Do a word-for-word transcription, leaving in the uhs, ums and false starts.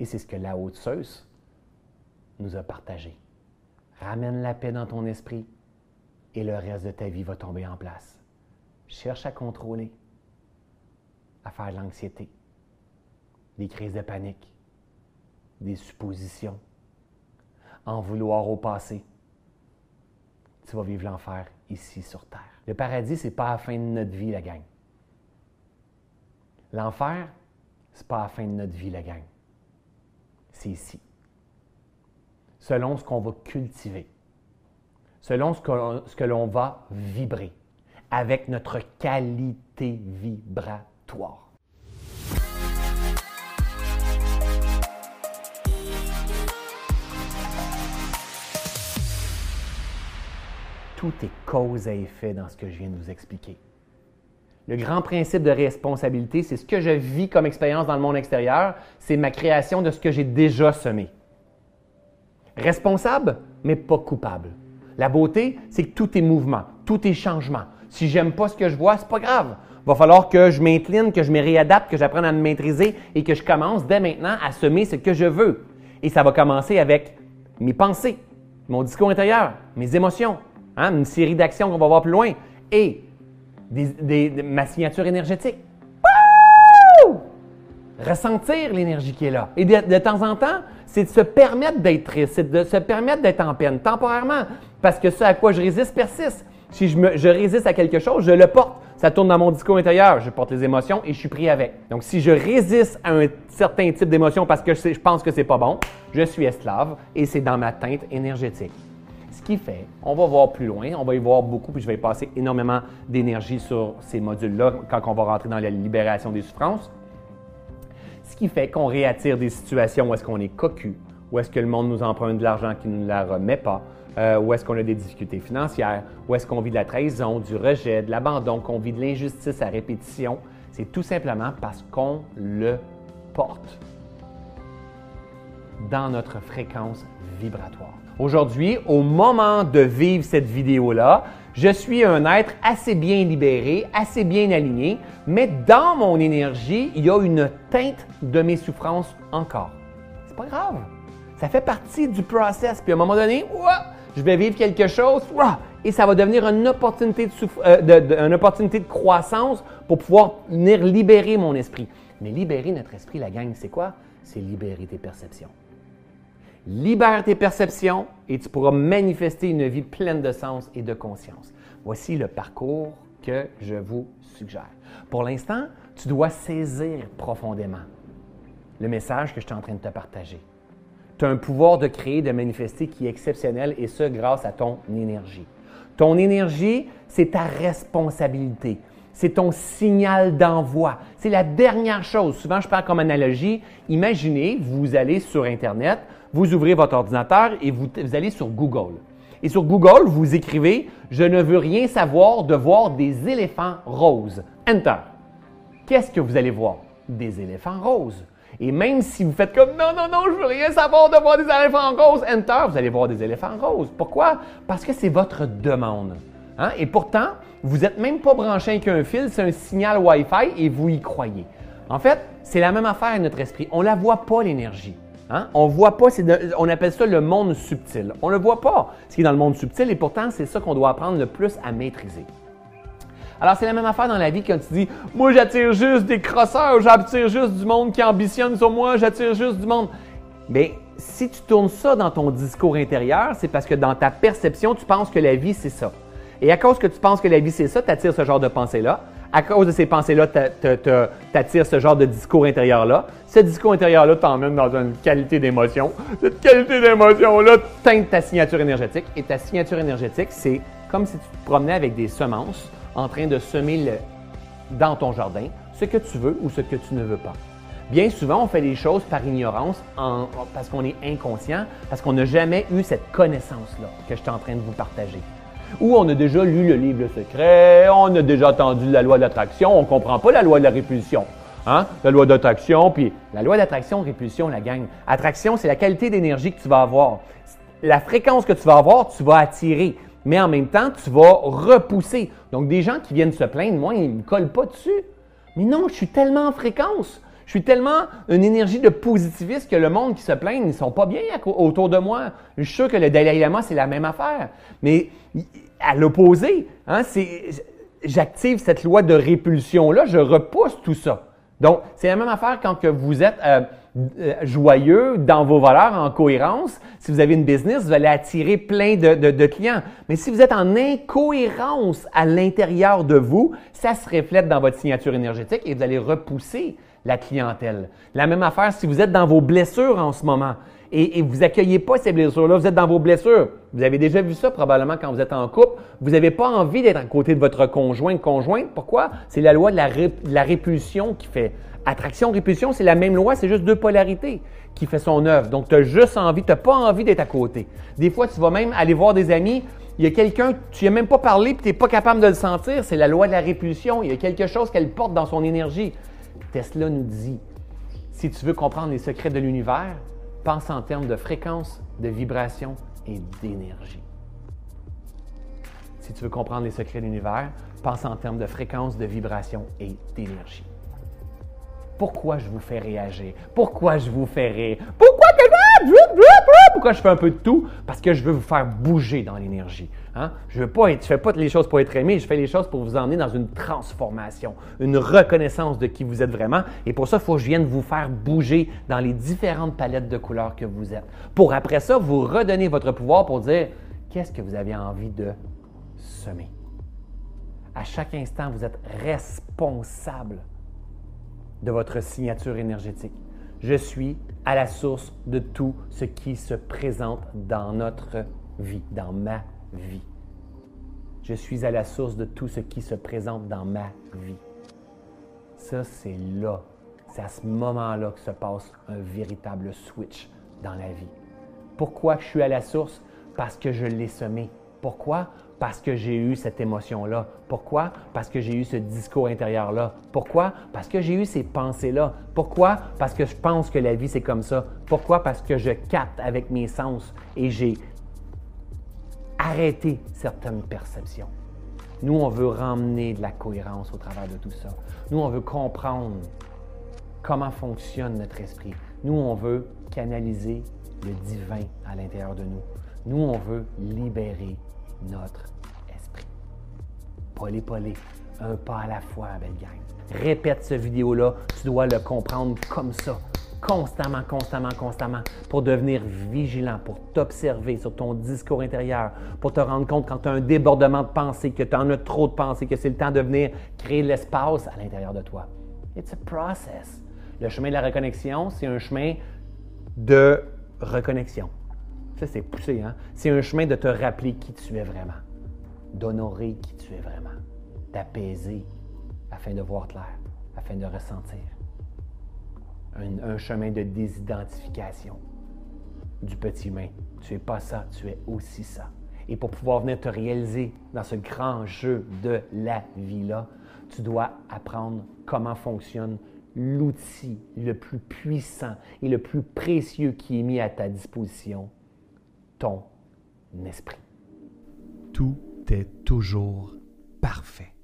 Et c'est ce que la Haute Source nous a partagé. Ramène la paix dans ton esprit et le reste de ta vie va tomber en place. Cherche à contrôler, à faire de l'anxiété, des crises de panique, des suppositions, en vouloir au passé. Tu vas vivre l'enfer ici sur Terre. Le paradis, ce n'est pas à la fin de notre vie, la gang. L'enfer, ce n'est pas à la fin de notre vie, la gang. C'est ici. Selon ce qu'on va cultiver, selon ce que, ce que l'on va vibrer, avec notre qualité vibratoire. Tout est cause à effet dans ce que je viens de vous expliquer. Le grand principe de responsabilité, c'est ce que je vis comme expérience dans le monde extérieur, c'est ma création de ce que j'ai déjà semé. Responsable, mais pas coupable. La beauté, c'est que tout est mouvement, tout est changement. Si j'aime pas ce que je vois, c'est pas grave. Il va falloir que je m'incline, que je me réadapte, que j'apprenne à me maîtriser et que je commence dès maintenant à semer ce que je veux. Et ça va commencer avec mes pensées, mon discours intérieur, mes émotions, hein, une série d'actions qu'on va voir plus loin et des, des, des, ma signature énergétique. Wouh! Ressentir l'énergie qui est là. Et de, de temps en temps, c'est de se permettre d'être triste, c'est de se permettre d'être en peine temporairement parce que ce à quoi je résiste persiste. Si je, me, je résiste à quelque chose, je le porte. Ça tourne dans mon discours intérieur. Je porte les émotions et je suis pris avec. Donc, si je résiste à un certain type d'émotion parce que je, je pense que c'est pas bon, je suis esclave et c'est dans ma teinte énergétique. Ce qui fait, on va voir plus loin, on va y voir beaucoup puis je vais y passer énormément d'énergie sur ces modules-là quand on va rentrer dans la libération des souffrances. Ce qui fait qu'on réattire des situations où est-ce qu'on est cocu, où est-ce que le monde nous emprunte de l'argent qui ne nous la remet pas, Euh, où est-ce qu'on a des difficultés financières, où est-ce qu'on vit de la trahison, du rejet, de l'abandon, qu'on vit de l'injustice à répétition. C'est tout simplement parce qu'on le porte dans notre fréquence vibratoire. Aujourd'hui, au moment de vivre cette vidéo-là, je suis un être assez bien libéré, assez bien aligné, mais dans mon énergie, il y a une teinte de mes souffrances encore. C'est pas grave. Ça fait partie du process. Puis à un moment donné, ouah, je vais vivre quelque chose ouah, et ça va devenir une opportunité de, souff... euh, de, de, une opportunité de croissance pour pouvoir venir libérer mon esprit. Mais libérer notre esprit, la gang, c'est quoi? C'est libérer tes perceptions. Libère tes perceptions et tu pourras manifester une vie pleine de sens et de conscience. Voici le parcours que je vous suggère. Pour l'instant, tu dois saisir profondément le message que je suis en train de te partager. Tu as un pouvoir de créer, de manifester qui est exceptionnel et ce, grâce à ton énergie. Ton énergie, c'est ta responsabilité. C'est ton signal d'envoi. C'est la dernière chose. Souvent, je parle comme analogie. Imaginez, vous allez sur Internet, vous ouvrez votre ordinateur et vous, vous allez sur Google. Et sur Google, vous écrivez « Je ne veux rien savoir de voir des éléphants roses. » Enter. Qu'est-ce que vous allez voir? Des éléphants roses. Et même si vous faites comme « Non, non, non, je veux rien savoir de voir des éléphants roses », enter, vous allez voir des éléphants roses. Pourquoi? Parce que c'est votre demande. Hein? Et pourtant, vous n'êtes même pas branché avec un fil, c'est un signal Wi-Fi et vous y croyez. En fait, c'est la même affaire à notre esprit. On ne la voit pas, l'énergie. Hein? On voit pas, de, on appelle ça le monde subtil. On ne le voit pas, ce qui est dans le monde subtil, et pourtant, c'est ça qu'on doit apprendre le plus à maîtriser. Alors, c'est la même affaire dans la vie quand tu dis « Moi, j'attire juste des crosseurs, j'attire juste du monde qui ambitionne sur moi, j'attire juste du monde. » Bien, si tu tournes ça dans ton discours intérieur, c'est parce que dans ta perception, tu penses que la vie, c'est ça. Et à cause que tu penses que la vie, c'est ça, tu attires ce genre de pensée-là. À cause de ces pensées-là, tu attires ce genre de discours intérieur-là. Ce discours intérieur-là t'emmène dans une qualité d'émotion. Cette qualité d'émotion-là teinte ta signature énergétique. Et ta signature énergétique, c'est comme si tu te promenais avec des semences en train de semer le, dans ton jardin ce que tu veux ou ce que tu ne veux pas. Bien souvent, on fait les choses par ignorance en, parce qu'on est inconscient, parce qu'on n'a jamais eu cette connaissance-là que je suis en train de vous partager. Ou on a déjà lu le livre Le Secret, on a déjà entendu la loi de l'attraction, on ne comprend pas la loi de la répulsion. Hein? La loi d'attraction, puis la loi d'attraction, répulsion, la gang. Attraction, c'est la qualité d'énergie que tu vas avoir. La fréquence que tu vas avoir, tu vas attirer. Mais en même temps, tu vas repousser. Donc, des gens qui viennent se plaindre, moi, ils ne me collent pas dessus. Mais non, je suis tellement en fréquence. Je suis tellement une énergie de positiviste que le monde qui se plaigne, ils sont pas bien autour de moi. Je suis sûr que le Dalai Lama, c'est la même affaire. Mais à l'opposé, hein, c'est, j'active cette loi de répulsion-là, je repousse tout ça. Donc, c'est la même affaire quand que vous êtes euh, joyeux dans vos valeurs, en cohérence. Si vous avez une business, vous allez attirer plein de, de, de clients. Mais si vous êtes en incohérence à l'intérieur de vous, ça se reflète dans votre signature énergétique et vous allez repousser la clientèle. La même affaire si vous êtes dans vos blessures en ce moment et, et vous accueillez pas ces blessures-là, vous êtes dans vos blessures. Vous avez déjà vu ça probablement quand vous êtes en couple. Vous n'avez pas envie d'être à côté de votre conjoint, conjointe. Pourquoi? C'est la loi de la, ré, de la répulsion qui fait. Attraction, répulsion, c'est la même loi, c'est juste deux polarités qui fait son œuvre. Donc, tu as juste envie, tu n'as pas envie d'être à côté. Des fois, tu vas même aller voir des amis, il y a quelqu'un, tu n'as même pas parlé et tu n'es pas capable de le sentir. C'est la loi de la répulsion. Il y a quelque chose qu'elle porte dans son énergie. Tesla nous dit, si tu veux comprendre les secrets de l'univers, pense en termes de fréquence, de vibration et d'énergie. Si tu veux comprendre les secrets de l'univers, pense en termes de fréquence, de vibration et d'énergie. Pourquoi je vous fais réagir? Pourquoi je vous fais rire? Pourquoi Pourquoi je fais un peu de tout? Parce que je veux vous faire bouger dans l'énergie. Hein? Je ne fais pas les choses pour être aimé, je fais les choses pour vous emmener dans une transformation, une reconnaissance de qui vous êtes vraiment. Et pour ça, il faut que je vienne vous faire bouger dans les différentes palettes de couleurs que vous êtes. Pour après ça, vous redonner votre pouvoir pour dire qu'est-ce que vous avez envie de semer. À chaque instant, vous êtes responsable de votre signature énergétique. Je suis à la source de tout ce qui se présente dans notre vie, dans ma vie. Je suis à la source de tout ce qui se présente dans ma vie. Ça, c'est là, c'est à ce moment-là que se passe un véritable switch dans la vie. Pourquoi je suis à la source? Parce que je l'ai semé. Pourquoi? Parce que j'ai eu cette émotion-là. Pourquoi? Parce que j'ai eu ce discours intérieur-là. Pourquoi? Parce que j'ai eu ces pensées-là. Pourquoi? Parce que je pense que la vie, c'est comme ça. Pourquoi? Parce que je capte avec mes sens et j'ai arrêté certaines perceptions. Nous, on veut ramener de la cohérence au travers de tout ça. Nous, on veut comprendre comment fonctionne notre esprit. Nous, on veut canaliser le divin à l'intérieur de nous. Nous, on veut libérer notre esprit. Polé, polé, un pas à la fois, belle gang. Répète cette vidéo-là, tu dois le comprendre comme ça, constamment, constamment, constamment, pour devenir vigilant, pour t'observer sur ton discours intérieur, pour te rendre compte quand tu as un débordement de pensée, que tu en as trop de pensée, que c'est le temps de venir créer l'espace à l'intérieur de toi. It's a process. Le chemin de la reconnexion, c'est un chemin de reconnexion. Ça, c'est poussé, hein? C'est un chemin de te rappeler qui tu es vraiment, d'honorer qui tu es vraiment, d'apaiser afin de voir clair, afin de ressentir. Un, un chemin de désidentification du petit humain. Tu n'es pas ça, tu es aussi ça. Et pour pouvoir venir te réaliser dans ce grand jeu de la vie-là, tu dois apprendre comment fonctionne l'outil le plus puissant et le plus précieux qui est mis à ta disposition. Ton esprit. Tout est toujours parfait.